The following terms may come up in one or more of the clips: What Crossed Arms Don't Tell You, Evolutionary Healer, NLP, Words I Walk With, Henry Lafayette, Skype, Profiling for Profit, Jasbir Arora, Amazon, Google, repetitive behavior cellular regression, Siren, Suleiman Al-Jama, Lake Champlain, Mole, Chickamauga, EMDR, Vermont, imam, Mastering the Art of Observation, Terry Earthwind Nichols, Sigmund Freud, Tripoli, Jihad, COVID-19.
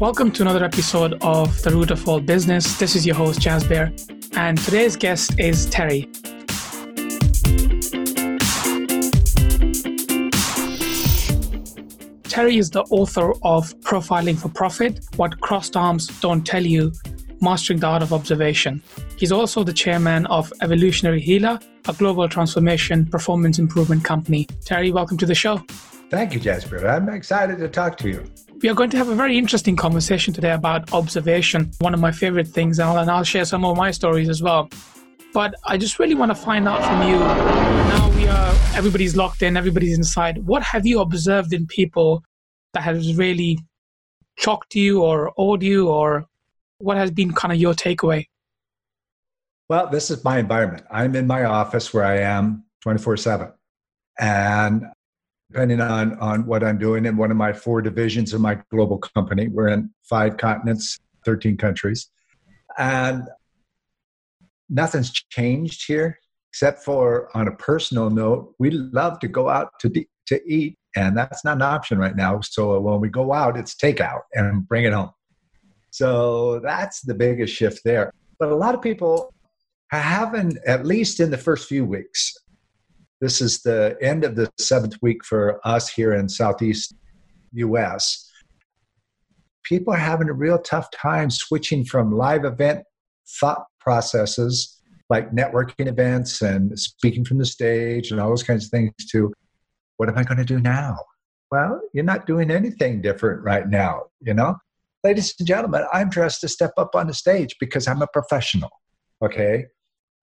Welcome to another episode of The Root of All Business. This is your host, Jasbir, and today's guest is Terry. Terry is the author of Profiling for Profit, What Crossed Arms Don't Tell You, Mastering the Art of Observation. He's also the chairman of Evolutionary Healer, a global transformation performance improvement company. Terry, welcome to the show. Thank you, Jasbir. I'm excited to talk to you. We are going to have a very interesting conversation today about observation, one of my favorite things, and I'll share some of my stories as well. But I just really want to find out from you, now everybody's locked in, everybody's inside, what have you observed in people that has really shocked you or awed you, or what has been kind of your takeaway? Well, this is my environment. I'm in my office where I am 24/7. And depending on what I'm doing in one of my four divisions of my global company. We're in 5 continents, 13 countries. And nothing's changed here, except for on a personal note, we love to go out to eat, and that's not an option right now. So when we go out, it's takeout and bring it home. So that's the biggest shift there. But a lot of people haven't, at least in the first few weeks. This is the end of the 7th week for us here in Southeast U.S. People are having a real tough time switching from live event thought processes like networking events and speaking from the stage and all those kinds of things to, what am I going to do now? Well, you're not doing anything different right now, you know? Ladies and gentlemen, I'm dressed to step up on the stage because I'm a professional, okay?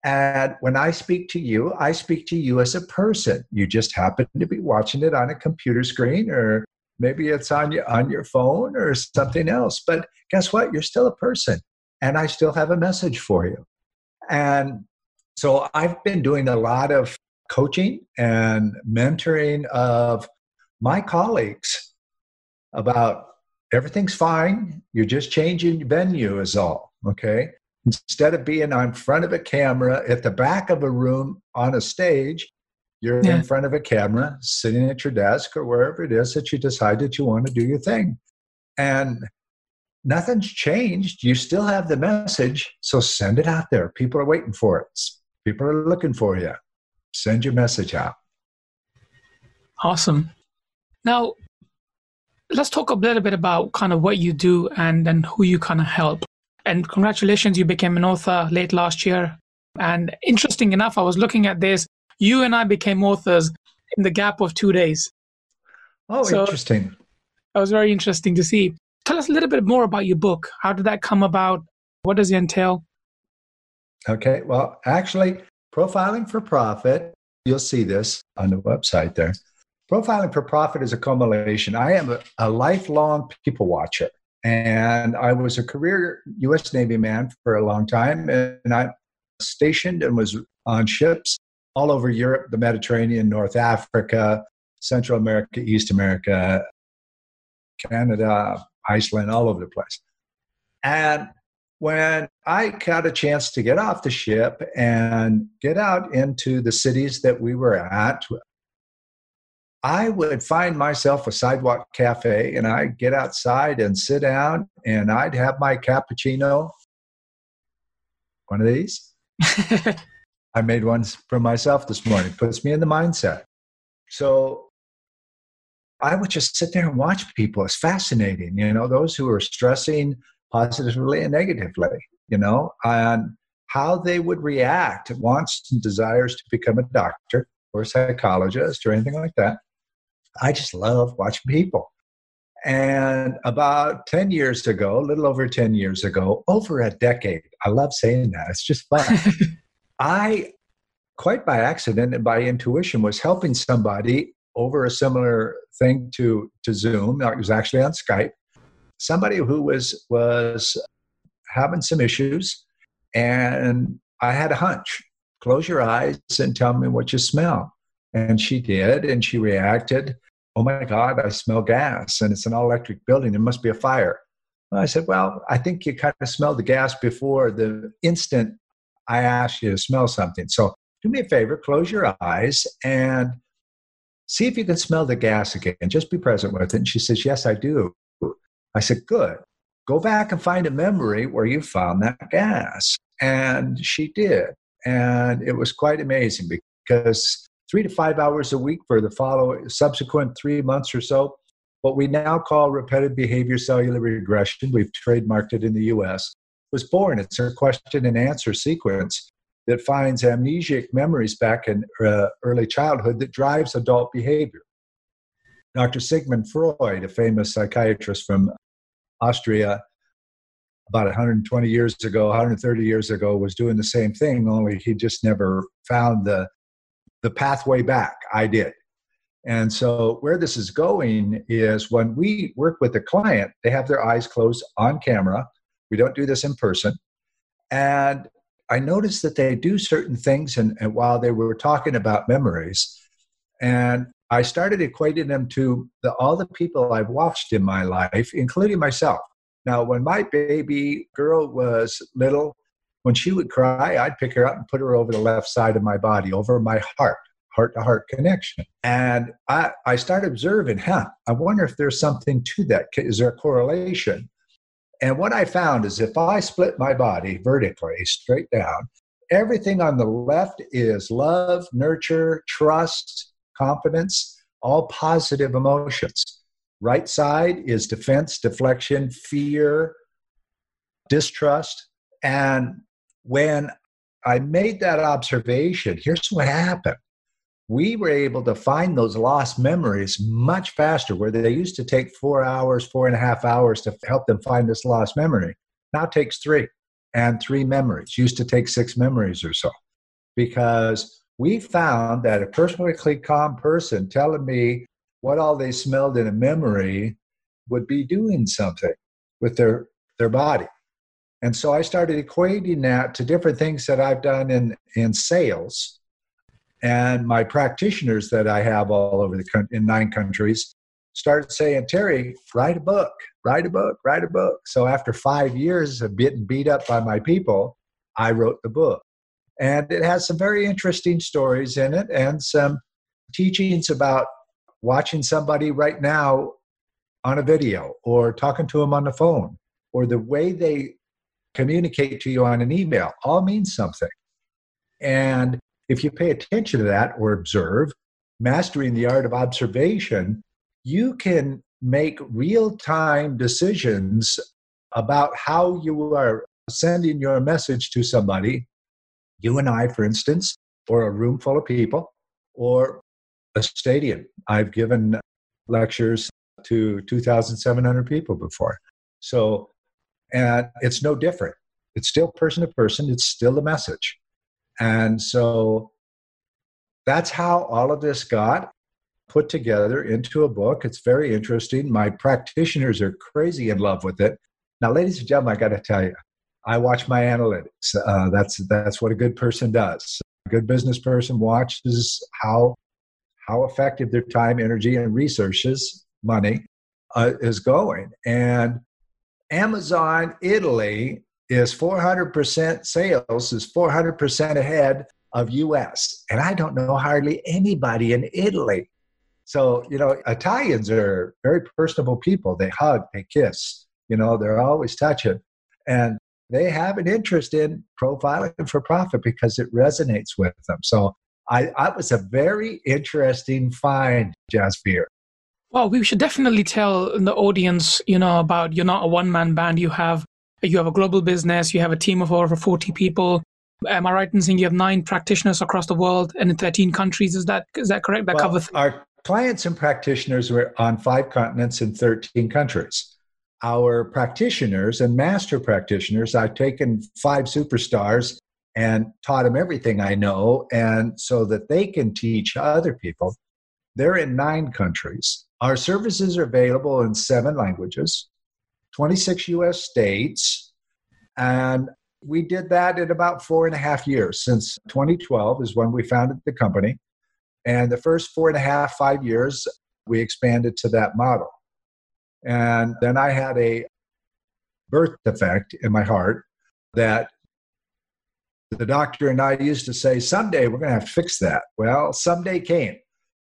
And when I speak to you as a person. You just happen to be watching it on a computer screen, or maybe it's on your phone or something else. But guess what? You're still a person, and I still have a message for you. And so I've been doing a lot of coaching and mentoring of my colleagues about everything's fine. You're just changing venue is all, okay? Instead of being in front of a camera at the back of a room on a stage, you're in front of a camera sitting at your desk or wherever it is that you decide that you want to do your thing. And nothing's changed. You still have the message, so send it out there. People are waiting for it. People are looking for you. Send your message out. Awesome. Now, let's talk a little bit about kind of what you do and who you kind of help. And congratulations, you became an author late last year. And interesting enough, I was looking at this. You and I became authors in the gap of 2 days. Oh, so interesting. That was very interesting to see. Tell us a little bit more about your book. How did that come about? What does it entail? Okay, well, actually, Profiling for Profit, you'll see this on the website there. Profiling for Profit is a culmination. I am a lifelong people watcher. And I was a career U.S. Navy man for a long time, and I stationed and was on ships all over Europe, the Mediterranean, North Africa, Central America, East America, Canada, Iceland, all over the place. And when I got a chance to get off the ship and get out into the cities that we were at, I would find myself a sidewalk cafe, and I'd get outside and sit down, and I'd have my cappuccino. One of these. I made one for myself this morning. Puts me in the mindset. So I would just sit there and watch people. It's fascinating, you know, those who are stressing positively and negatively, you know, and how they would react, wants and desires to become a doctor or a psychologist or anything like that. I just love watching people. And about 10 years ago, a little over 10 years ago, over a decade, I love saying that. It's just fun. I, quite by accident and by intuition, was helping somebody over a similar thing to Zoom. It was actually on Skype. Somebody who was having some issues, and I had a hunch. Close your eyes and tell me what you smell. And she did, and she reacted, oh my God, I smell gas, and it's an all-electric building. There must be a fire. And I said, well, I think you kind of smelled the gas before the instant I asked you to smell something. So do me a favor, close your eyes, and see if you can smell the gas again. Just be present with it. And she says, yes, I do. I said, good. go back and find a memory where you found that gas. And she did. And it was quite amazing because 3 to 5 hours a week for the subsequent 3 months or so, what we now call repetitive behavior cellular regression, we've trademarked it in the US, was born. It's a question and answer sequence that finds amnesiac memories back in early childhood that drives adult behavior. Dr. Sigmund Freud, a famous psychiatrist from Austria, about 120 years ago, 130 years ago, was doing the same thing, only he just never found the pathway back. I did. And so where this is going is when we work with a client, they have their eyes closed on camera. We don't do this in person. And I noticed that they do certain things and while they were talking about memories, and I started equating them to all the people I've watched in my life, including myself. Now, when my baby girl was little, when she would cry, I'd pick her up and put her over the left side of my body, over my heart, heart-to-heart connection. And I started observing, I wonder if there's something to that. Is there a correlation? And what I found is if I split my body vertically, straight down, everything on the left is love, nurture, trust, confidence, all positive emotions. Right side is defense, deflection, fear, distrust. And when I made that observation, here's what happened. We were able to find those lost memories much faster, where they used to take 4 hours, 4.5 hours to help them find this lost memory. Now it takes 3 memories. Used to take 6 memories or so, because we found that a perfectly calm person telling me what all they smelled in a memory would be doing something with their body. And so I started equating that to different things that I've done in sales. And my practitioners that I have all over the country, in 9 countries, started saying, Terry, write a book, write a book, write a book. So after 5 years of getting beat up by my people, I wrote the book. And it has some very interesting stories in it and some teachings about watching somebody right now on a video or talking to them on the phone or the way they communicate to you on an email all means something. And if you pay attention to that or observe, mastering the art of observation, you can make real-time decisions about how you are sending your message to somebody. You and I, for instance, or a room full of people, or a stadium. I've given lectures to 2,700 people before. So, and it's no different. It's still person to person. It's still a message. And so that's how all of this got put together into a book. It's very interesting. My practitioners are crazy in love with it. Now, ladies and gentlemen, I got to tell you, I watch my analytics. That's what a good person does. A good business person watches how effective their time, energy, and resources, money, is going. And Amazon Italy is 400% sales, is 400% ahead of US. And I don't know hardly anybody in Italy. So, you know, Italians are very personable people. They hug, they kiss, you know, they're always touching. And they have an interest in profiling for profit because it resonates with them. So I was a very interesting find, Jasbir. Well, we should definitely tell the audience, you know, about you're not a one-man band. You have a global business. You have a team of over 40 people. Am I right in saying you have 9 practitioners across the world and in 13 countries? Is that correct? That covers our clients and practitioners were on 5 continents in 13 countries. Our practitioners and master practitioners, I've taken 5 superstars and taught them everything I know, and so that they can teach other people. They're in 9 countries. Our services are available in 7 languages, 26 U.S. states, and we did that in about 4.5 years. Since 2012 is when we founded the company, and the first 4.5, 5 years, we expanded to that model. And then I had a birth defect in my heart that the doctor and I used to say, someday we're going to have to fix that. Well, someday came.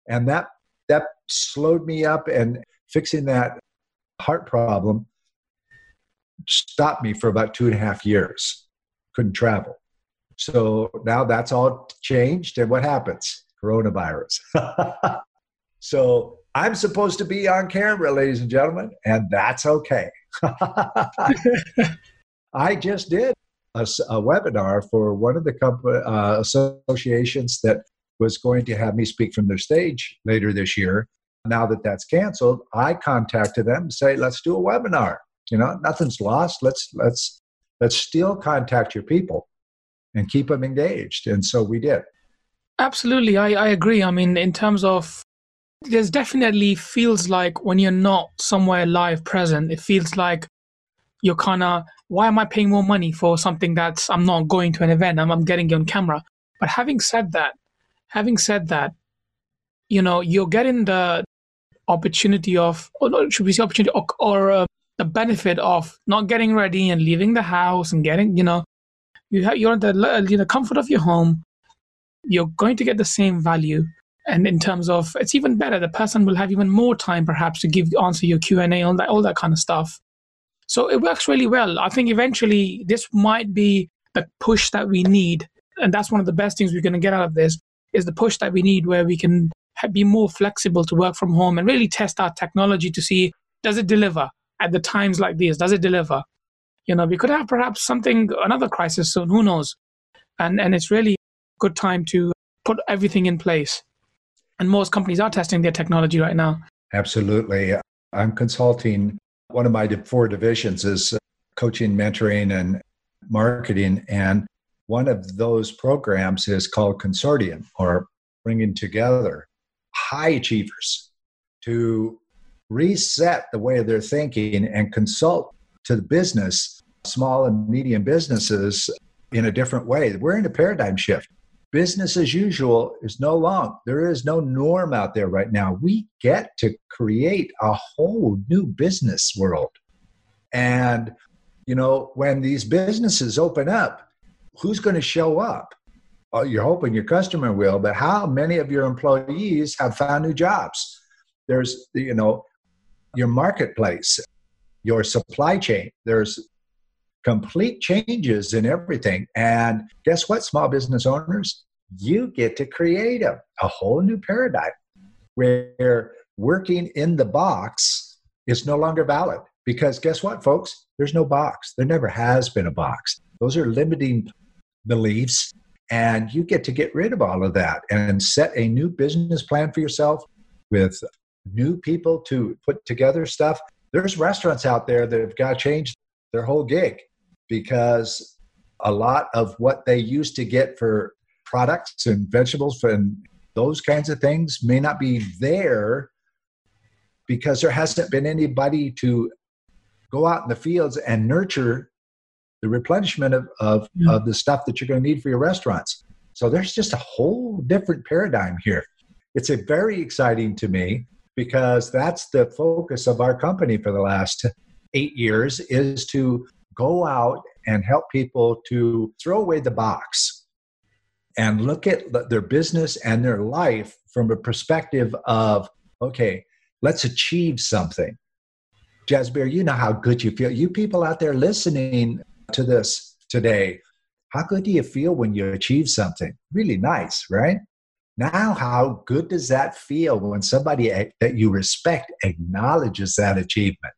And that slowed me up, and fixing that heart problem stopped me for about 2.5 years. Couldn't travel. So now that's all changed. And what happens? Coronavirus. So I'm supposed to be on camera, ladies and gentlemen, and that's okay. I just did a webinar for one of the associations that was going to have me speak from their stage later this year. Now that that's canceled, I contacted them and say, let's do a webinar. You know, nothing's lost. Let's still contact your people and keep them engaged. And so we did. Absolutely. I agree. I mean, in terms of, there's definitely feels like when you're not somewhere live present, it feels like you're kind of, why am I paying more money for something that's, I'm not going to an event, I'm getting it on camera. But having said that, you know, you're getting the opportunity of, or should we say opportunity, or the benefit of not getting ready and leaving the house and getting, you know, you're in the comfort of your home. You're going to get the same value. And in terms of, it's even better. The person will have even more time perhaps to answer your Q&A, all that kind of stuff. So it works really well. I think eventually this might be the push that we need. And that's one of the best things we're going to get out of this, is the push that we need where we can be more flexible to work from home and really test our technology to see, does it deliver at the times like these? Does it deliver? You know, we could have perhaps another crisis soon, who knows? And it's really a good time to put everything in place. And most companies are testing their technology right now. Absolutely. I'm consulting. One of my four divisions is coaching, mentoring, and marketing. And one of those programs is called Consortium, or bringing together high achievers to reset the way they're thinking and consult to the business, small and medium businesses, in a different way. We're in a paradigm shift. Business as usual is no long. There is no norm out there right now. We get to create a whole new business world. And, you know, when these businesses open up, who's going to show up? Oh, you're hoping your customer will, but how many of your employees have found new jobs? There's, you know, your marketplace, your supply chain. There's complete changes in everything. And guess what, small business owners? You get to create a whole new paradigm where working in the box is no longer valid. Because guess what, folks? There's no box. There never has been a box. Those are limiting beliefs. And you get to get rid of all of that and set a new business plan for yourself with new people to put together stuff. There's restaurants out there that have got to change their whole gig because a lot of what they used to get for products and vegetables and those kinds of things may not be there because there hasn't been anybody to go out in the fields and nurture the replenishment of the stuff that you're going to need for your restaurants. So there's just a whole different paradigm here. It's a very exciting to me because that's the focus of our company for the last 8 years, is to go out and help people to throw away the box and look at their business and their life from a perspective of, okay, let's achieve something. Jasbir, you know how good you feel. You people out there listening to this today, how good do you feel when you achieve something? Really nice, right? Now, how good does that feel when somebody that you respect acknowledges that achievement?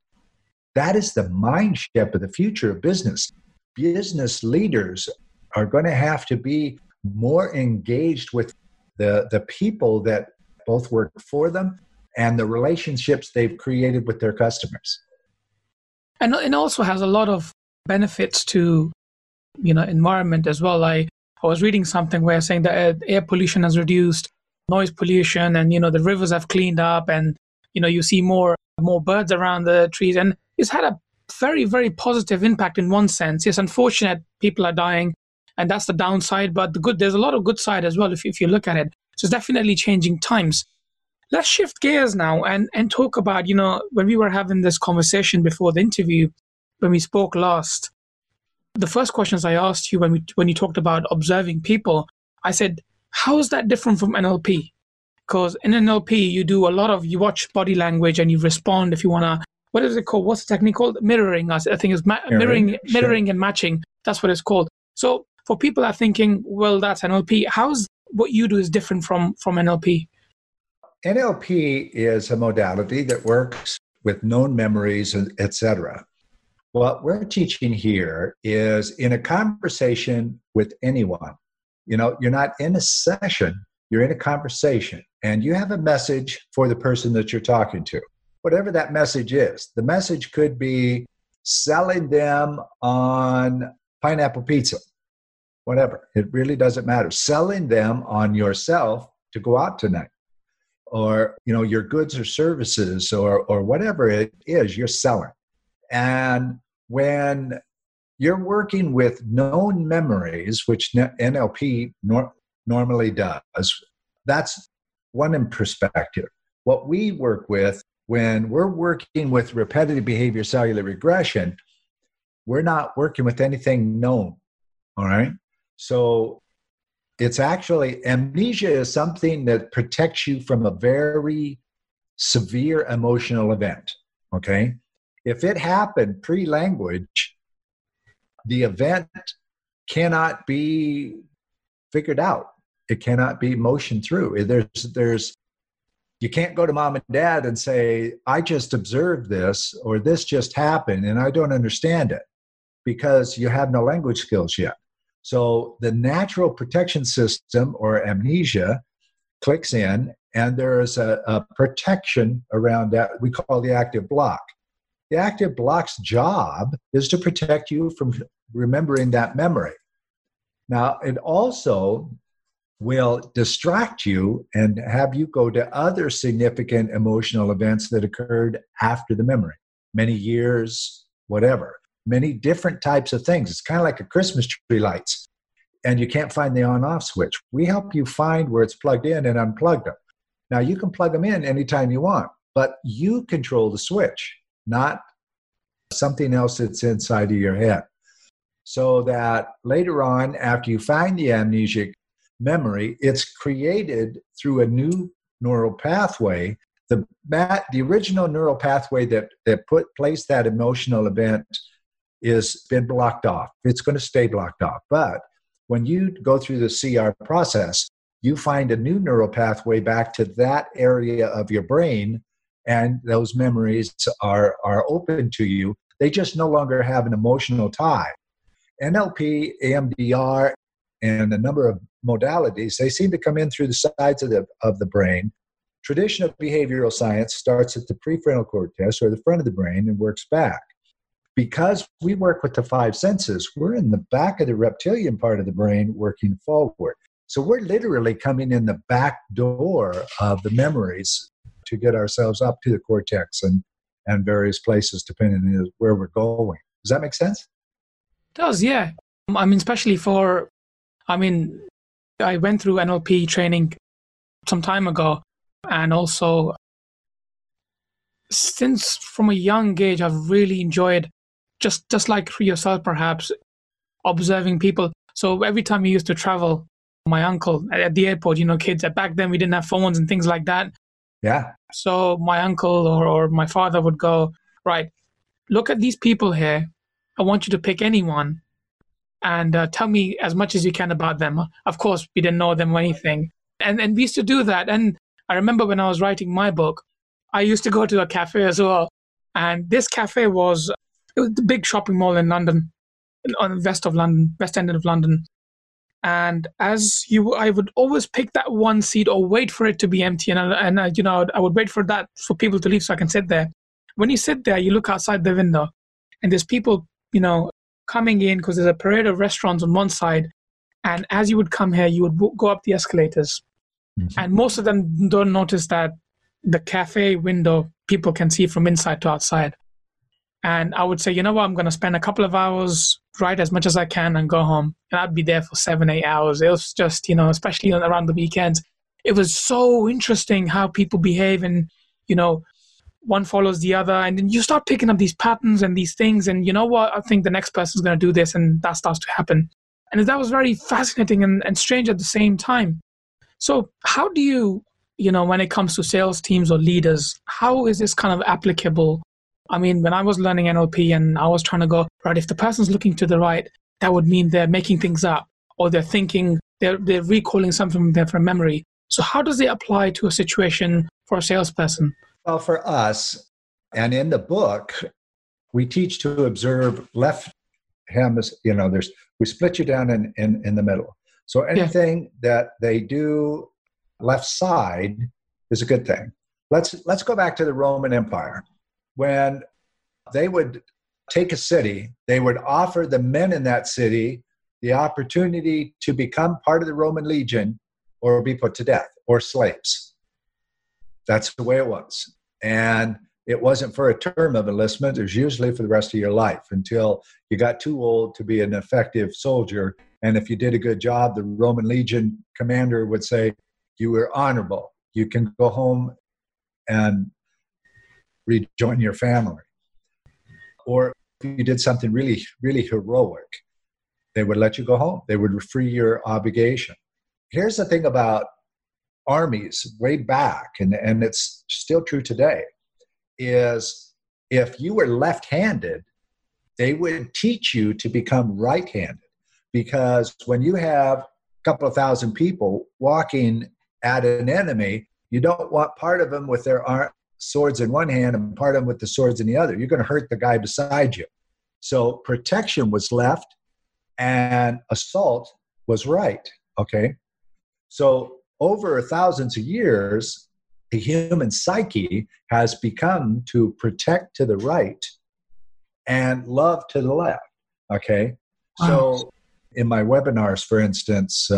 That is the mind shift of the future of business. Business leaders are going to have to be more engaged with the people that both work for them and the relationships they've created with their customers. And it also has a lot of benefits to, you know, environment as well. I was reading something where saying that air pollution has reduced, noise pollution, and, you know, the rivers have cleaned up, and, you know, you see more birds around the trees, and it's had a very, very positive impact in one sense. It's unfortunate people are dying, and that's the downside, but the good, there's a lot of good side as well if you look at it. So it's definitely changing times. Let's shift gears now and talk about, you know, when we were having this conversation before the interview, when we spoke last, the first questions I asked you when you talked about observing people, I said, how is that different from NLP? Because in NLP, you watch body language and you respond if you want to what is it called? What's the technique called? Mirroring, I think it's mirroring and matching. That's what it's called. So for people that are thinking, well, that's NLP, how's what you do is different from NLP? NLP is a modality that works with known memories, et cetera. What we're teaching here is in a conversation with anyone. You know, you're not in a session, you're in a conversation, and you have a message for the person that you're talking to. Whatever that message is, the message could be selling them on pineapple pizza, whatever. It really doesn't matter. Selling them on yourself to go out tonight, or, you know, your goods or services, or whatever it is you're selling. And when you're working with known memories, which NLP normally does, that's one perspective. What we work with, when we're working with repetitive behavior cellular regression, we're not working with anything known, all right? So it's actually, amnesia is something that protects you from a very severe emotional event, okay? If it happened pre-language, the event cannot be figured out. It cannot be motioned through. You can't go to mom and dad and say, I just observed this, or this just happened, and I don't understand it, because you have no language skills yet. So the natural protection system, or amnesia, clicks in, and there is a protection around that we call the active block. The active block's job is to protect you from remembering that memory. Now, it also will distract you and have you go to other significant emotional events that occurred after the memory, many years, whatever, many different types of things. It's kind of like a Christmas tree lights, and you can't find the on-off switch. We help you find where it's plugged in and unplug them. Now, you can plug them in anytime you want, but you control the switch, not something else that's inside of your head. So that later on, after you find the amnesic memory, it's created through a new neural pathway. The original neural pathway that put place that emotional event is been blocked off. It's going to stay blocked off. But when you go through the CR process, you find a new neural pathway back to that area of your brain, and those memories are open to you. They just no longer have an emotional tie. NLP, EMDR, and a number of modalities, they seem to come in through the sides of the brain. Traditional behavioral science starts at the prefrontal cortex, or the front of the brain, and works back. Because we work with the five senses, we're in the back of the reptilian part of the brain working forward. So we're literally coming in the back door of the memories to get ourselves up to the cortex and various places, depending on where we're going. Does that make sense? It does, yeah. I mean, especially for, I went through NLP training some time ago, and also since from a young age, I've really enjoyed, just like for yourself perhaps, observing people. So every time we used to travel, my uncle at the airport, you know, kids, back then we didn't have phones and things like that. Yeah. So my uncle or my father would go, right, look at these people here. I want you to pick anyone and tell me as much as you can about them. Of course, we didn't know them or anything. And we used to do that. And I remember when I was writing my book, I used to go to a cafe as well. And this cafe was the big shopping mall in London, on the west end of London. And I would always pick that one seat or wait for it to be empty. I would wait for that, for people to leave so I can sit there. When you sit there, you look outside the window and there's people, you know, coming in, because there's a parade of restaurants on one side, and as you would come here, you would go up the escalators, and most of them don't notice that the cafe window people can see from inside to outside. And I would say, you know what, I'm going to spend a couple of hours, write as much as I can, and go home. And I'd be there for 7-8 hours. It was just, you know, especially around the weekends, it was so interesting how people behave, and, you know, one follows the other, and then you start picking up these patterns and these things, and you know what, I think the next person's going to do this, and that starts to happen. And that was very fascinating and strange at the same time. So how do you, you know, when it comes to sales teams or leaders, how is this kind of applicable I mean, when I was learning NLP and I was trying to go, right, if the person's looking to the right, that would mean they're making things up, or they're thinking, they're recalling something from memory. So how does it apply to a situation for a salesperson? Well, for us, and in the book, we teach to observe left hemisphere, you know, we split you down in the middle. So anything that they do left side is a good thing. Let's go back to the Roman Empire. When they would take a city, they would offer the men in that city the opportunity to become part of the Roman legion or be put to death or slaves. That's the way it was. And it wasn't for a term of enlistment. It was usually for the rest of your life until you got too old to be an effective soldier. And if you did a good job, the Roman legion commander would say, you were honorable. You can go home and rejoin your family. Or if you did something really, really heroic, they would let you go home. They would free your obligation. Here's the thing about armies way back, and it's still true today, is if you were left-handed, they would teach you to become right-handed. Because when you have a couple of thousand people walking at an enemy, you don't want part of them with their swords in one hand and part of them with the swords in the other. You're going to hurt the guy beside you. So protection was left and assault was right, okay? So over thousands of years, the human psyche has become to protect to the right and love to the left, okay? Wow. So in my webinars, for instance,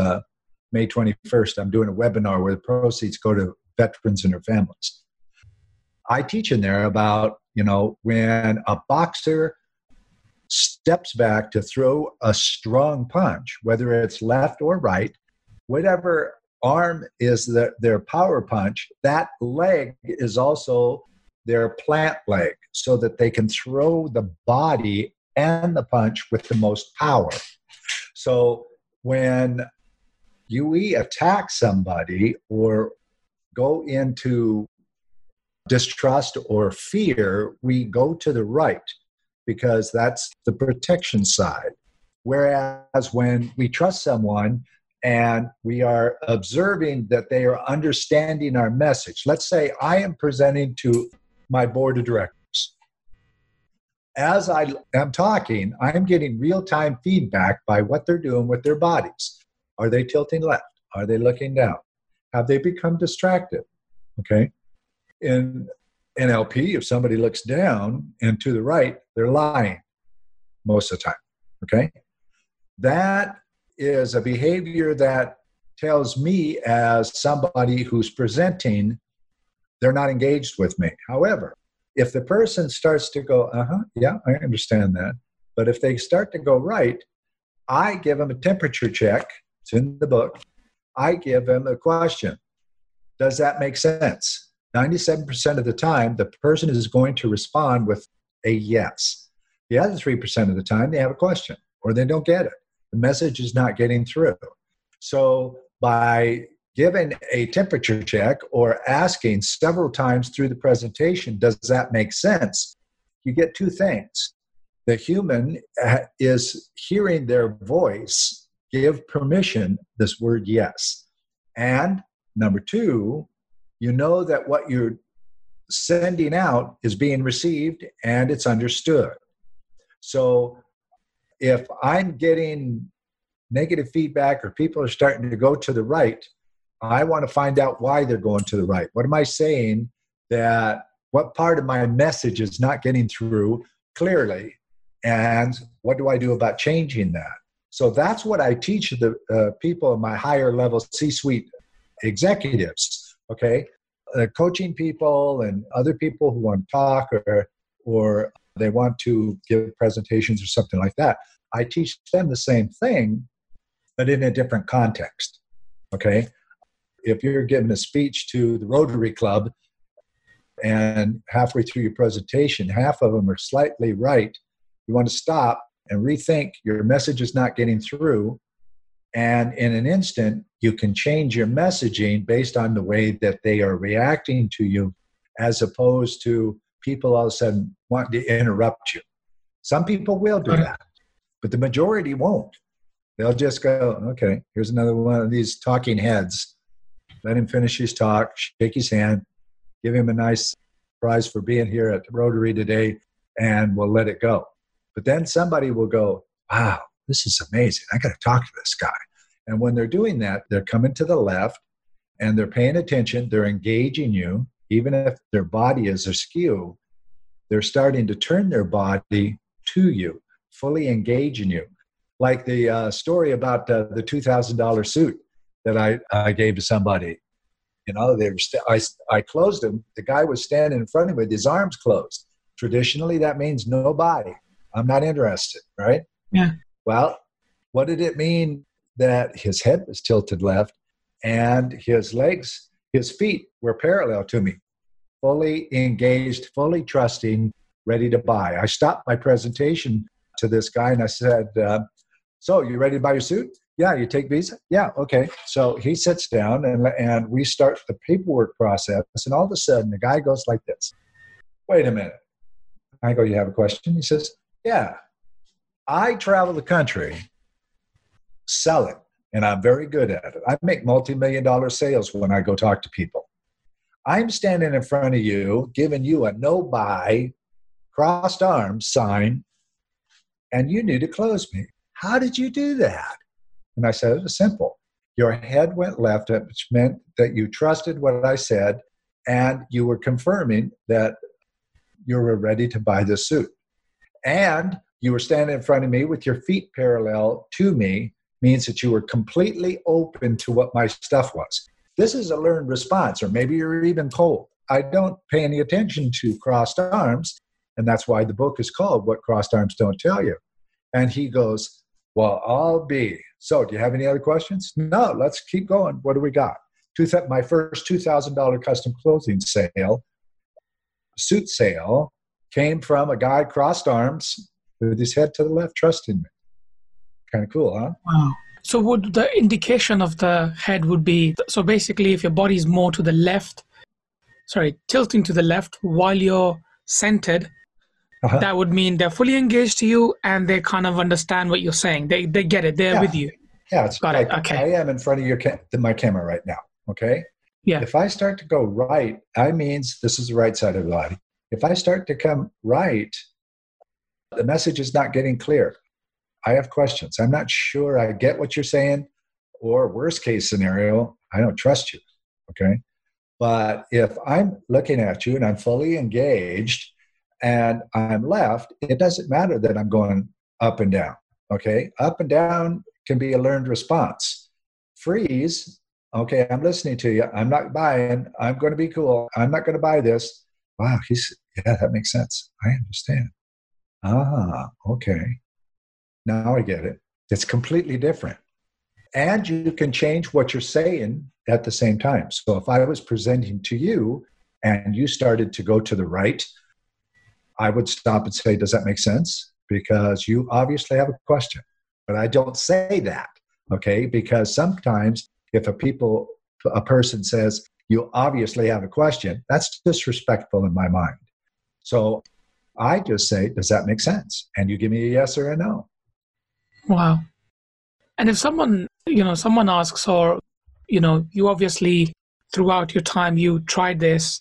May 21st, I'm doing a webinar where the proceeds go to veterans and their families. I teach in there about, you know, when a boxer steps back to throw a strong punch, whether it's left or right, whatever arm is their power punch, that leg is also their plant leg so that they can throw the body and the punch with the most power. So when we attack somebody or go into distrust or fear, we go to the right because that's the protection side. Whereas when we trust someone and we are observing that they are understanding our message, let's say I am presenting to my board of directors. As I am talking, I am getting real-time feedback by what they're doing with their bodies. Are they tilting left? Are they looking down? Have they become distracted? Okay. In NLP, if somebody looks down and to the right, they're lying most of the time, okay? That is a behavior that tells me as somebody who's presenting, they're not engaged with me. However, if the person starts to go, yeah, I understand that. But if they start to go right, I give them a temperature check. It's in the book. I give them a question. Does that make sense? 97% of the time, the person is going to respond with a yes. The other 3% of the time, they have a question or they don't get it. The message is not getting through. So by giving a temperature check or asking several times through the presentation, does that make sense? You get two things. The human is hearing their voice give permission, this word yes. And number two, you know that what you're sending out is being received and it's understood. So if I'm getting negative feedback or people are starting to go to the right, I want to find out why they're going to the right. What am I saying that what part of my message is not getting through clearly? And what do I do about changing that? So that's what I teach the people in my higher level C-suite executives. Okay, coaching people and other people who want to talk or they want to give presentations or something like that. I teach them the same thing, but in a different context. Okay, if you're giving a speech to the Rotary Club and halfway through your presentation, half of them are slightly right, you want to stop and rethink. Your message is not getting through. And in an instant, you can change your messaging based on the way that they are reacting to you, as opposed to people all of a sudden want to interrupt you. Some people will do that, but the majority won't. They'll just go, okay, here's another one of these talking heads. Let him finish his talk, shake his hand, give him a nice prize for being here at the Rotary today, and we'll let it go. But then somebody will go, wow, this is amazing. I got to talk to this guy. And when they're doing that, they're coming to the left and they're paying attention. They're engaging you. Even if their body is askew, they're starting to turn their body to you, fully engaging you. Like the story about the $2,000 suit that I gave to somebody. You know, they were I closed him. The guy was standing in front of me with his arms closed. Traditionally, that means no body. I'm not interested, right? Yeah. Well, what did it mean that his head was tilted left and his legs, his feet were parallel to me, fully engaged, fully trusting, ready to buy? I stopped my presentation to this guy and I said, so you ready to buy your suit? Yeah, you take Visa? Yeah, okay. So he sits down and we start the paperwork process, and all of a sudden the guy goes like this. Wait a minute. I go, you have a question? He says, yeah. I travel the country, sell it, and I'm very good at it. I make multi-million-dollar sales when I go talk to people. I'm standing in front of you, giving you a no-buy, crossed arms sign, and you need to close me. How did you do that? And I said, it was simple. Your head went left, which meant that you trusted what I said, and you were confirming that you were ready to buy this suit. And you were standing in front of me with your feet parallel to me, means that you were completely open to what my stuff was. This is a learned response, or maybe you're even cold. I don't pay any attention to crossed arms, and that's why the book is called What Crossed Arms Don't Tell You. And he goes, well, I'll be. So do you have any other questions? No, let's keep going. What do we got? My first $2,000 custom clothing sale, suit sale, came from a guy crossed arms, with his head to the left, trusting me. Kind of cool, huh? Wow. So would the indication of the head would be, so basically if your body is more to the left, tilting to the left while you're centered, that would mean they're fully engaged to you and they kind of understand what you're saying. They get it. They're with you. Yeah. It's got like, it. Okay. I am in front of your my camera right now. Okay? Yeah. If I start to go right, I means this is the right side of the body. If I start to come right, the message is not getting clear. I have questions. I'm not sure I get what you're saying, or worst case scenario, I don't trust you, okay? But if I'm looking at you and I'm fully engaged and I'm left, it doesn't matter that I'm going up and down, okay? Up and down can be a learned response. Freeze, okay, I'm listening to you. I'm not buying. I'm going to be cool. I'm not going to buy this. Wow, yeah, that makes sense. I understand. Ah, okay. Now I get it. It's completely different. And you can change what you're saying at the same time. So if I was presenting to you and you started to go to the right, I would stop and say, does that make sense? Because you obviously have a question. But I don't say that, okay? Because sometimes if a person says, you obviously have a question, that's disrespectful in my mind. So I just say, does that make sense? And you give me a yes or a no. Wow. And if someone asks, or, you obviously throughout your time, you tried this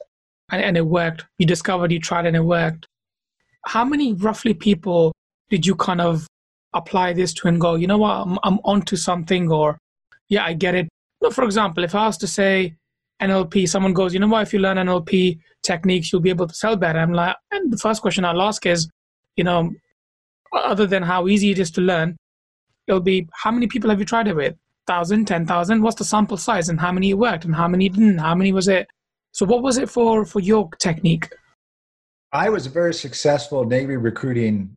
and it worked. You discovered you tried and it worked. How many roughly people did you kind of apply this to and go, you know what, I'm onto something, or, yeah, I get it. No, for example, if I was to say NLP, someone goes, you know what, if you learn NLP techniques, you'll be able to sell better. I'm like, and the first question I'll ask is, other than how easy it is to learn, it'll be, how many people have you tried it with? 1,000, 10,000? What's the sample size, and how many worked and how many didn't? How many was it? So what was it for your technique? I was a very successful Navy recruiting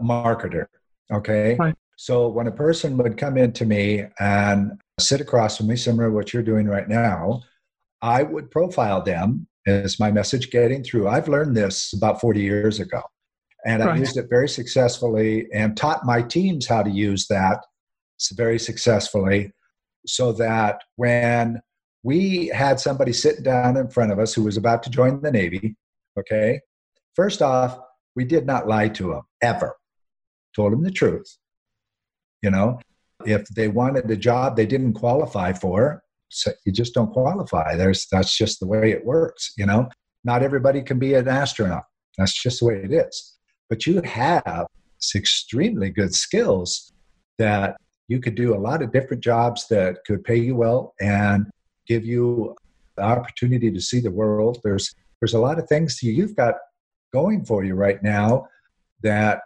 marketer, okay? Right. So when a person would come in to me and sit across from me, similar to what you're doing right now, I would profile them. Is my message getting through? I've learned this about 40 years ago, and I used it very successfully and taught my teams how to use that very successfully, so that when we had somebody sit down in front of us who was about to join the Navy, okay, First off, we did not lie to him, ever. Told him the truth. You know, if they wanted a job they didn't qualify for, so you just don't qualify. That's just the way it works, you know. Not everybody can be an astronaut. That's just the way it is. But you have extremely good skills that you could do a lot of different jobs that could pay you well and give you the opportunity to see the world. There's a lot of things you've got going for you right now that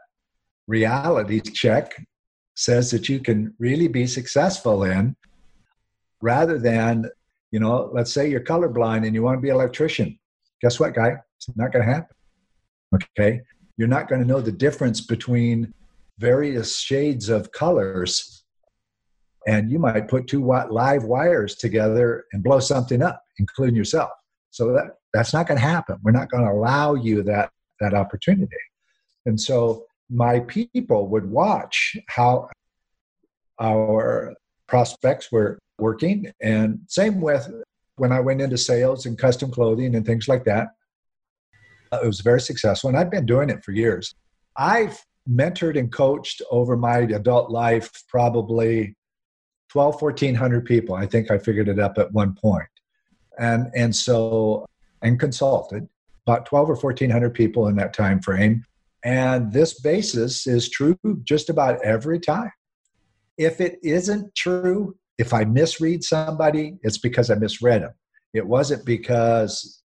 reality check says that you can really be successful in, rather than, you know, let's say you're colorblind and you want to be an electrician. Guess what, guy? It's not going to happen. Okay? You're not going to know the difference between various shades of colors, and you might put two live wires together and blow something up, including yourself. So that's not going to happen. We're not going to allow you that opportunity. And so my people would watch how our prospects were working, and same with when I went into sales and custom clothing and things like that. It was very successful, and I've been doing it for years. I've mentored and coached over my adult life probably 1,400 people. I think I figured it up at one point. And consulted about 1,200 or 1,400 people in that time frame. And this basis is true just about every time. If it isn't true, if I misread somebody, it's because I misread them. It wasn't because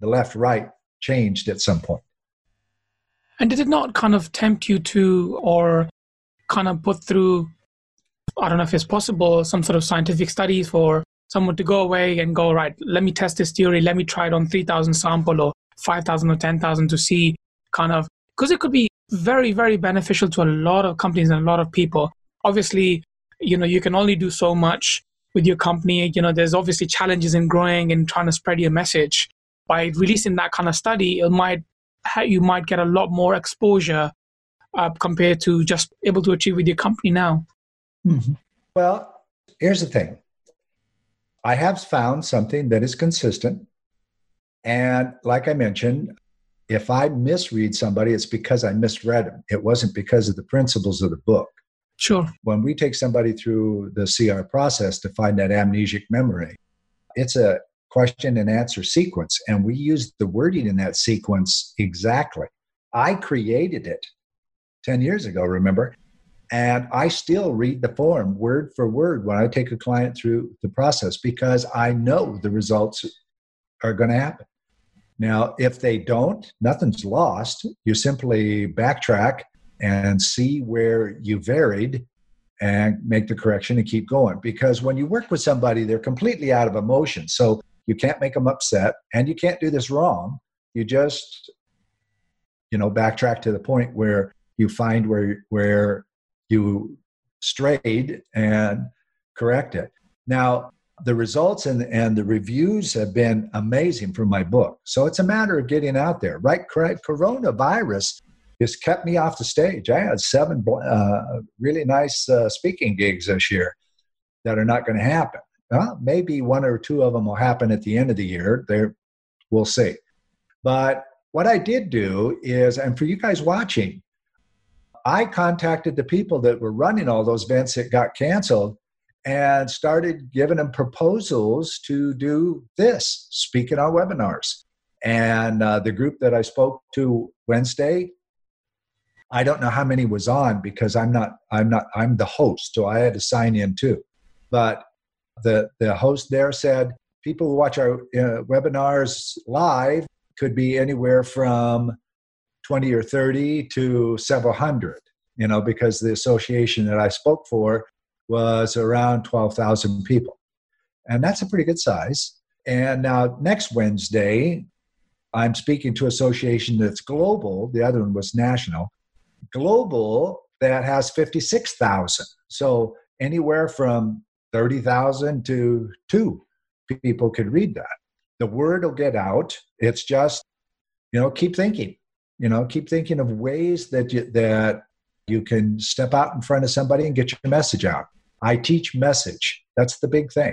the left-right changed at some point. And did it not kind of tempt you to, or kind of put through, I don't know if it's possible, some sort of scientific studies for someone to go away and go, right, let me test this theory, let me try it on 3,000 sample or 5,000 or 10,000 to see kind of, because it could be very, very beneficial to a lot of companies and a lot of people. Obviously, you know, you can only do so much with your company. You know, there's obviously challenges in growing and trying to spread your message. By releasing that kind of study, you might get a lot more exposure compared to just able to achieve with your company now. Mm-hmm. Well, here's the thing. I have found something that is consistent. And like I mentioned, if I misread somebody, it's because I misread them. It wasn't because of the principles of the book. Sure. When we take somebody through the CR process to find that amnesic memory, it's a question and answer sequence. And we use the wording in that sequence exactly. I created it 10 years ago, remember? And I still read the form word for word when I take a client through the process, because I know the results are going to happen. Now, if they don't, nothing's lost. You simply backtrack and see where you varied and make the correction and keep going. Because when you work with somebody, they're completely out of emotion. So you can't make them upset, and you can't do this wrong. You just, you know, backtrack to the point where you find where you strayed and correct it. Now, the results and the reviews have been amazing for my book. So it's a matter of getting out there, right? Coronavirus has kept me off the stage. I had 7 really nice speaking gigs this year that are not going to happen. Maybe one or two of them will happen at the end of the year. We'll see. But what I did do is, and for you guys watching, I contacted the people that were running all those events that got canceled and started giving them proposals to do this, speaking on webinars. And the group that I spoke to Wednesday, I don't know how many was on, because I'm the host, so I had to sign in too. But the host there said, people who watch our webinars live could be anywhere from 20 or 30 to several hundred, you know, because the association that I spoke for was around 12,000 people. And that's a pretty good size. And now next Wednesday, I'm speaking to an association that's global. The other one was national. Global, that has 56,000. So anywhere from 30,000 to 2 people could read that. The word will get out. It's just, you know, keep thinking. You know, keep thinking of ways that you can step out in front of somebody and get your message out. I teach message. That's the big thing.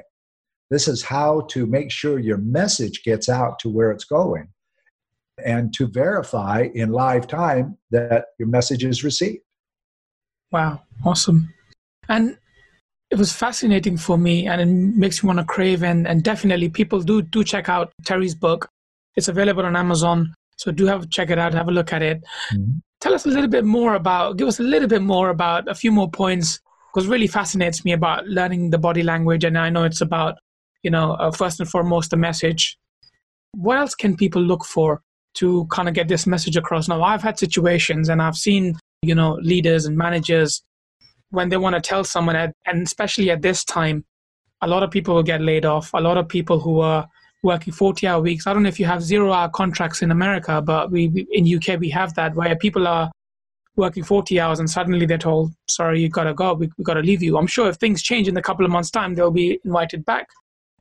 This is how to make sure your message gets out to where it's going. and to verify in live time that your message is received. Wow, awesome. And it was fascinating for me, and it makes me want to crave, and definitely people do check out Terry's book. It's available on Amazon, so check it out, have a look at it. Mm-hmm. Give us a little bit more about a few more points, because really fascinates me about learning the body language, and I know it's about, first and foremost, the message. What else can people look for to kind of get this message across? Now, I've had situations, and I've seen, leaders and managers, when they want to tell someone, and especially at this time, a lot of people will get laid off. A lot of people who are working 40-hour weeks. I don't know if you have zero-hour contracts in America, but we in UK we have that, where people are working 40 hours and suddenly they're told, sorry, you got to go, we got to leave you. I'm sure if things change in a couple of months' time, they'll be invited back.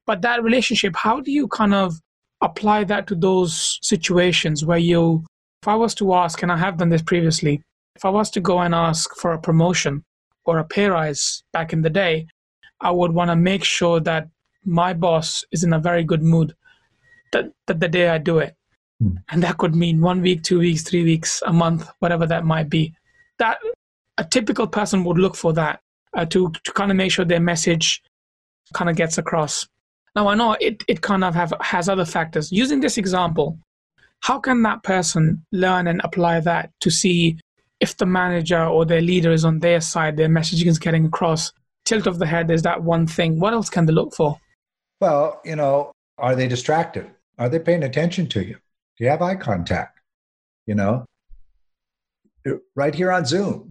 But that relationship, how do you kind of apply that to those situations where if I was to ask, and I have done this previously, if I was to go and ask for a promotion or a pay rise back in the day, I would want to make sure that my boss is in a very good mood that the day I do it. And that could mean 1 week, 2 weeks, 3 weeks, a month, whatever that might be. That a typical person would look for that to kind of make sure their message kind of gets across. Now, I know it kind of has other factors. Using this example, how can that person learn and apply that to see if the manager or their leader is on their side, their messaging is getting across? Tilt of the head is that one thing. What else can they look for? Well, are they distracted? Are they paying attention to you? Do you have eye contact? Right here on Zoom,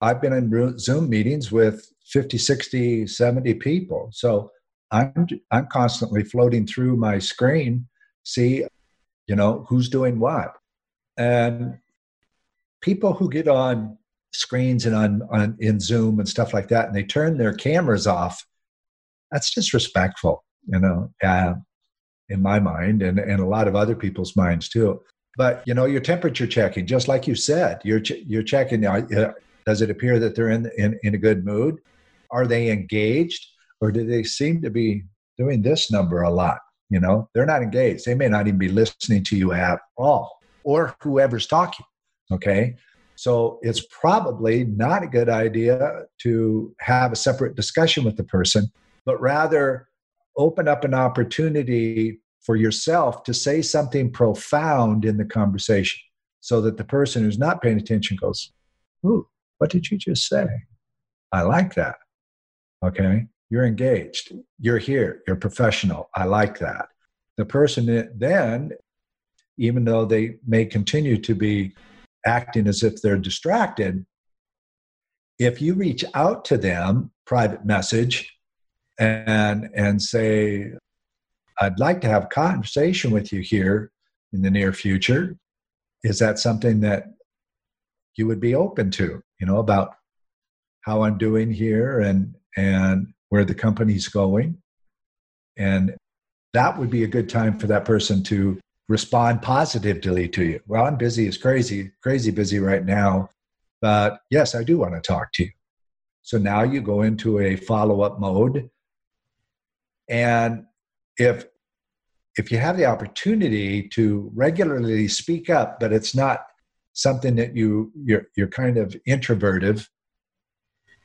I've been in Zoom meetings with 50, 60, 70 people. So I'm constantly floating through my screen, see, who's doing what. And people who get on screens and in Zoom and stuff like that, and they turn their cameras off, that's disrespectful, in my mind, and a lot of other people's minds too. But, your temperature checking, just like you said, you're checking, does it appear that they're in a good mood? Are they engaged? Or do they seem to be doing this number a lot? They're not engaged. They may not even be listening to you at all, or whoever's talking, okay? So it's probably not a good idea to have a separate discussion with the person, but rather open up an opportunity for yourself to say something profound in the conversation so that the person who's not paying attention goes, ooh, what did you just say? I like that. Okay. You're engaged. You're here. You're professional. I like that. The person then, even though they may continue to be acting as if they're distracted, if you reach out to them, private message, and say, I'd like to have a conversation with you here in the near future. Is that something that you would be open to, about how I'm doing here and where the company's going? And that would be a good time for that person to respond positively to you. Well, I'm busy as crazy busy right now, but yes, I do want to talk to you. So now you go into a follow-up mode. And if you have the opportunity to regularly speak up, but it's not something that you're kind of introverted,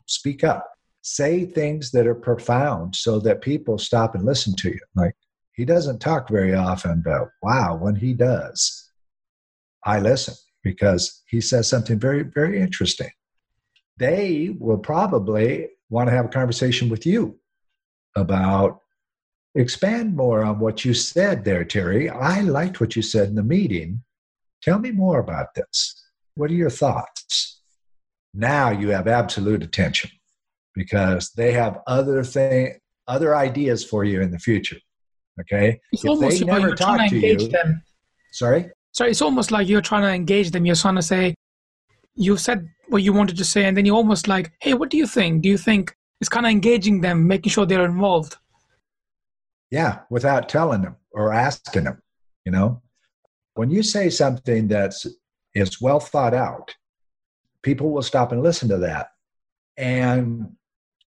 speak up. Say things that are profound so that people stop and listen to you. Like, he doesn't talk very often, but wow, when he does, I listen because he says something very, very interesting. They will probably want to have a conversation with you about, expand more on what you said there, Terry. I liked what you said in the meeting. Tell me more about this. What are your thoughts? Now you have absolute attention, because they have other ideas for you in the future, okay? If they never talk to you, them. Sorry, it's almost like you're trying to engage them. You're trying to say, you said what you wanted to say, and then you're almost like, hey, what do you think? Do you think it's kind of engaging them, making sure they're involved? Yeah, without telling them or asking them, When you say something that's well thought out, people will stop and listen to that. And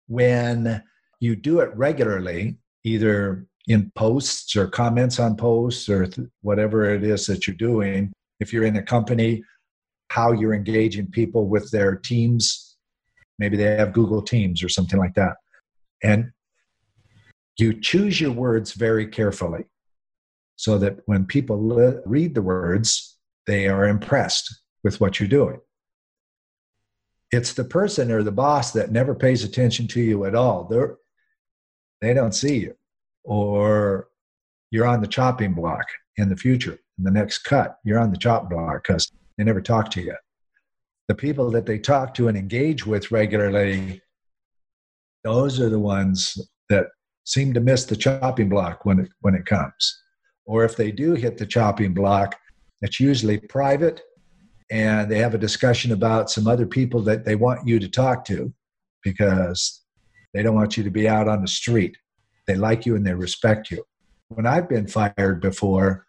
when you do it regularly, either in posts or comments on posts or whatever it is that you're doing. If you're in a company, how you're engaging people with their teams. Maybe they have Google Teams or something like that. And you choose your words very carefully so that when people read the words, they are impressed with what you're doing. It's the person or the boss that never pays attention to you at all. They don't see you. Or you're on the chopping block in the future. In the next cut, you're on the chopping block because they never talk to you. The people that they talk to and engage with regularly, those are the ones that seem to miss the chopping block when it comes. Or if they do hit the chopping block, it's usually private, and they have a discussion about some other people that they want you to talk to because they don't want you to be out on the street. They like you and they respect you. When I've been fired before,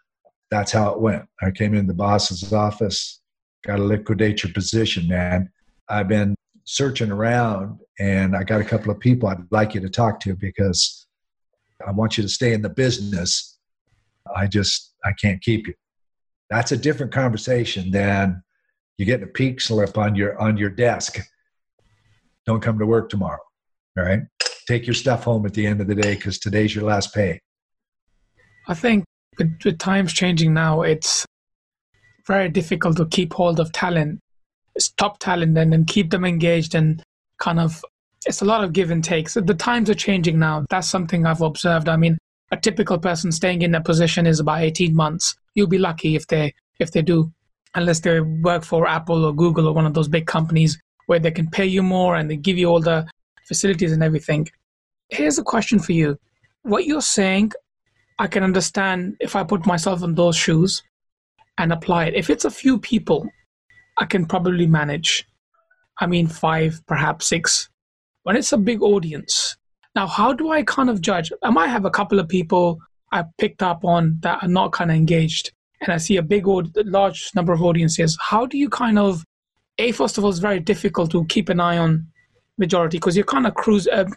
that's how it went. I came into the boss's office, got to liquidate your position, man. I've been searching around, and I got a couple of people I'd like you to talk to because I want you to stay in the business. I can't keep you. That's a different conversation than you getting a pink slip on your desk. Don't come to work tomorrow, all right? Take your stuff home at the end of the day because today's your last pay. I think the time's changing now. It's very difficult to keep hold of talent. It's top talent and keep them engaged and kind of, it's a lot of give and take. So the times are changing now. That's something I've observed. I mean, a typical person staying in a position is about 18 months. You'll be lucky if they do, unless they work for Apple or Google or one of those big companies where they can pay you more and they give you all the facilities and everything. Here's a question for you. What you're saying, I can understand if I put myself in those shoes and apply it. If it's a few people, I can probably manage. I mean, 5, perhaps 6. When it's a big audience, now, how do I kind of judge? I might have a couple of people I picked up on that are not kind of engaged, and I see a large number of audiences. How do you kind of, first of all, it's very difficult to keep an eye on majority because you're kind of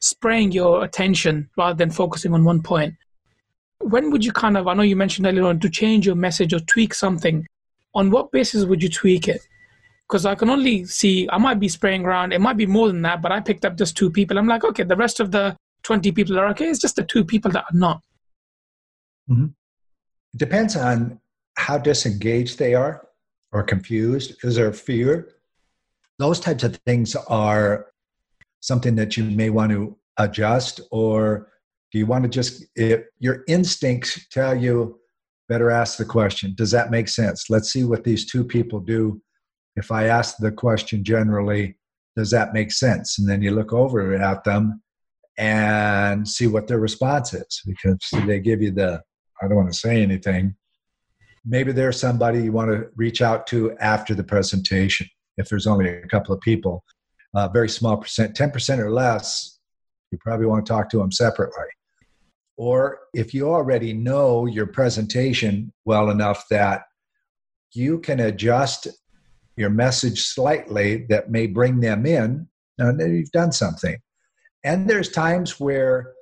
spraying your attention rather than focusing on one point. When would you kind of, I know you mentioned earlier on, to change your message or tweak something, on what basis would you tweak it? Because I can only see, I might be spraying around, it might be more than that, but I picked up just 2 people. I'm like, okay, the rest of the 20 people are okay. It's just the 2 people that are not. Mm-hmm. It depends on how disengaged they are or confused. Is there fear? Those types of things are something that you may want to adjust, or do you want to just, if your instincts tell you, better ask the question, does that make sense? Let's see what these 2 people do. If I ask the question generally, does that make sense? And then you look over at them and see what their response is, because they give you the, I don't want to say anything. Maybe there's somebody you want to reach out to after the presentation. If there's only a couple of people, a very small percent, 10% or less, you probably want to talk to them separately. Or if you already know your presentation well enough that you can adjust your message slightly that may bring them in, and then you've done something. And there's times where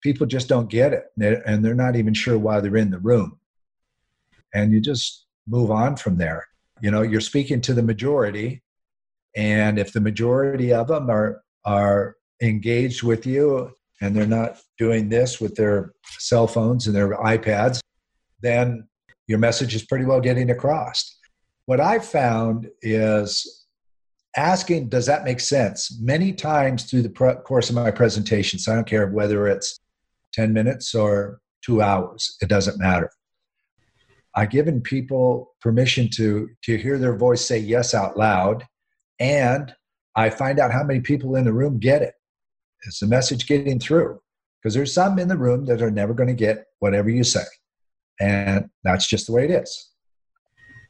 people just don't get it, and they're not even sure why they're in the room. And you just move on from there. You know, you're speaking to the majority, and if the majority of them are engaged with you and they're not doing this with their cell phones and their iPads, then your message is pretty well getting across. What I've found is asking, does that make sense? Many times through the course of my presentations, I don't care whether it's 10 minutes or 2 hours, it doesn't matter. I've given people permission to hear their voice say yes out loud, and I find out how many people in the room get it. Is the message getting through? Because there's some in the room that are never going to get whatever you say, and that's just the way it is.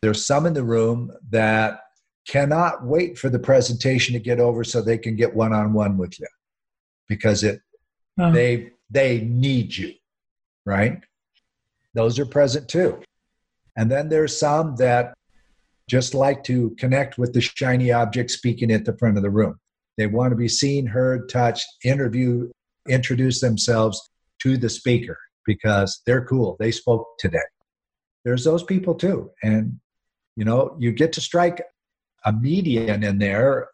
There's some in the room that cannot wait for the presentation to get over so they can get one-on-one with you because they need you, right? Those are present too. And then there's some that just like to connect with the shiny object speaking at the front of the room. They want to be seen, heard, touched, interviewed, introduce themselves. to the speaker because they're cool. They spoke today. There's those people too. And, you know, you get to strike a median in there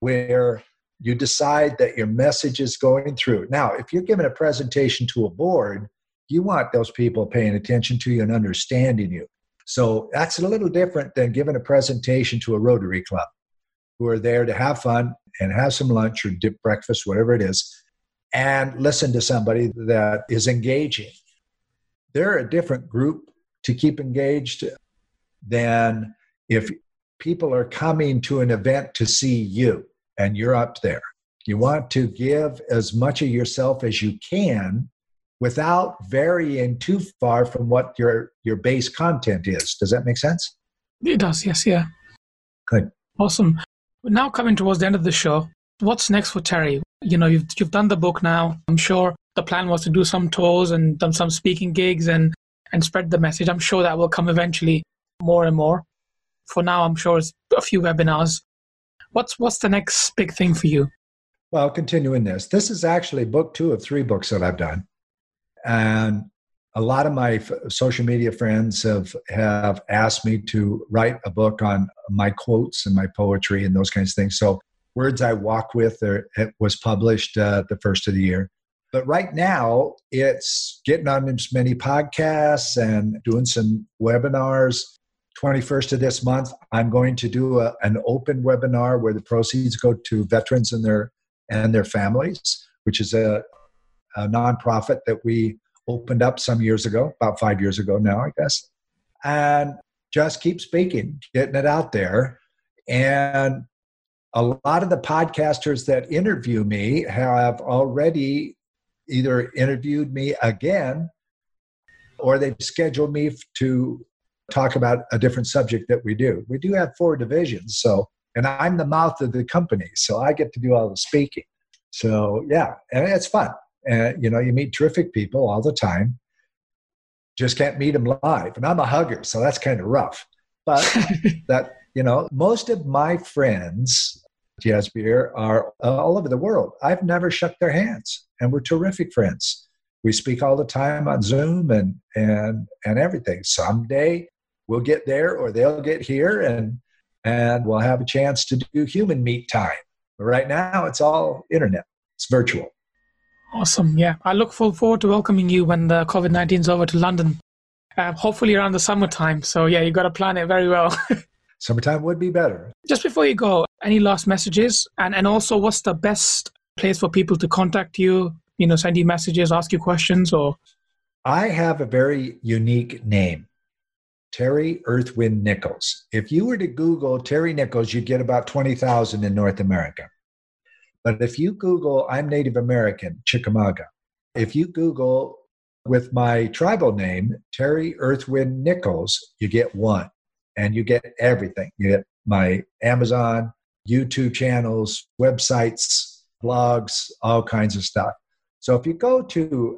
where you decide that your message is going through. Now, if you're giving a presentation to a board, you want those people paying attention to you and understanding you. So that's a little different than giving a presentation to a Rotary Club who are there to have fun and have some lunch or dip breakfast, whatever it is, and listen to somebody that is engaging. They're a different group to keep engaged than if people are coming to an event to see you and you're up there. You want to give as much of yourself as you can without varying too far from what your base content is. Does that make sense? It does, yes, yeah. Good. Awesome. We're now coming towards the end of the show. What's next for Terry? You know, you've done the book now. I'm sure the plan was to do some tours and done some speaking gigs and spread the message. I'm sure that will come eventually more and more. For now, I'm sure it's a few webinars. What's the next big thing for you? Well, continuing this. This is actually book two of three books that I've done. And a lot of my social media friends have asked me to write a book on my quotes and my poetry and those kinds of things. So Words I Walk With it was published the first of the year. But right now, it's getting on as many podcasts and doing some webinars. 21st of this month, I'm going to do an open webinar where the proceeds go to veterans and their families, which is a nonprofit that we opened up some years ago, about 5 years ago now, I guess. And just keep speaking, getting it out there. And a lot of the podcasters that interview me have already either interviewed me again or they've scheduled me to talk about a different subject that we do. We do have four divisions, and I'm the mouth of the company, so I get to do all the speaking. So, yeah, and it's fun. And, you know, you meet terrific people all the time. Just can't meet them live. And I'm a hugger, so that's kind of rough. But that, you know, most of my friends, Jasbir, are all over the world. I've never shook their hands, and we're terrific friends. We speak all the time on Zoom and everything. Someday we'll get there or they'll get here, and we'll have a chance to do human meet time. But right now, it's all internet. It's virtual. Awesome. Yeah. I look forward to welcoming you when the COVID-19 is over to London, hopefully around the summertime. So yeah, you got to plan it very well. Summertime would be better. Just before you go, any last messages? And also, what's the best place for people to contact you, you know, send you messages, ask you questions? Or I have a very unique name, Terry Earthwind Nichols. If you were to Google Terry Nichols, you'd get about 20,000 in North America. But if you Google, I'm Native American, Chickamauga. If you Google with my tribal name, Terry Earthwind Nichols, you get one. And you get everything. You get my Amazon, YouTube channels, websites, blogs, all kinds of stuff. So if you go to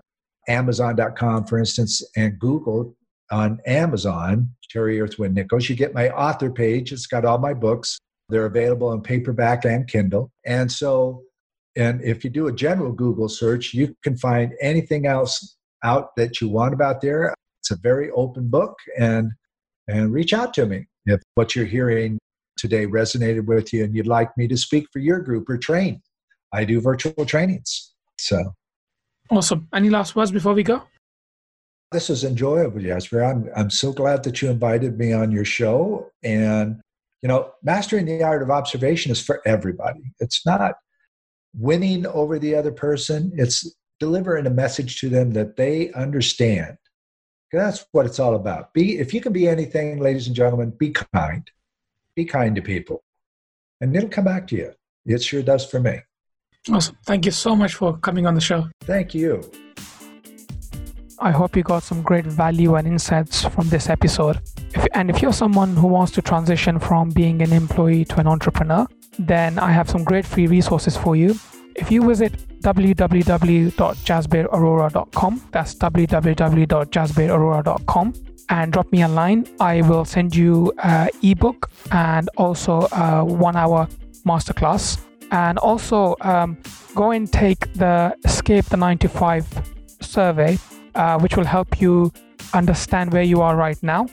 Amazon.com, for instance, and Google on Amazon, Terry Earthwind Nichols, you get my author page. It's got all my books. They're available in paperback and Kindle. And if you do a general Google search, you can find anything else out that you want about there. It's a very open book, and reach out to me if what you're hearing today resonated with you and you'd like me to speak for your group or train. I do virtual trainings. So. Awesome. Any last words before we go? This was enjoyable, Jasbir. I'm so glad that you invited me on your show. And you know, mastering the art of observation is for everybody. It's not winning over the other person. It's delivering a message to them that they understand. That's what it's all about. If you can be anything, ladies and gentlemen, be kind. Be kind to people. And it'll come back to you. It sure does for me. Awesome. Thank you so much for coming on the show. Thank you. I hope you got some great value and insights from this episode. And if you're someone who wants to transition from being an employee to an entrepreneur, then I have some great free resources for you. If you visit www.jasbirarora.com, that's www.jasbirarora.com, and drop me a line, I will send you an ebook and also a 1 hour masterclass. And also go and take the Escape the 9 to 5 survey, which will help you understand where you are right now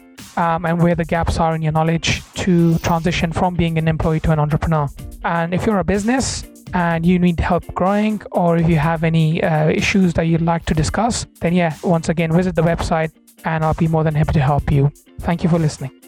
and where the gaps are in your knowledge to transition from being an employee to an entrepreneur. And if you're a business and you need help growing, or if you have any issues that you'd like to discuss, then once again, visit the website and I'll be more than happy to help you. Thank you for listening.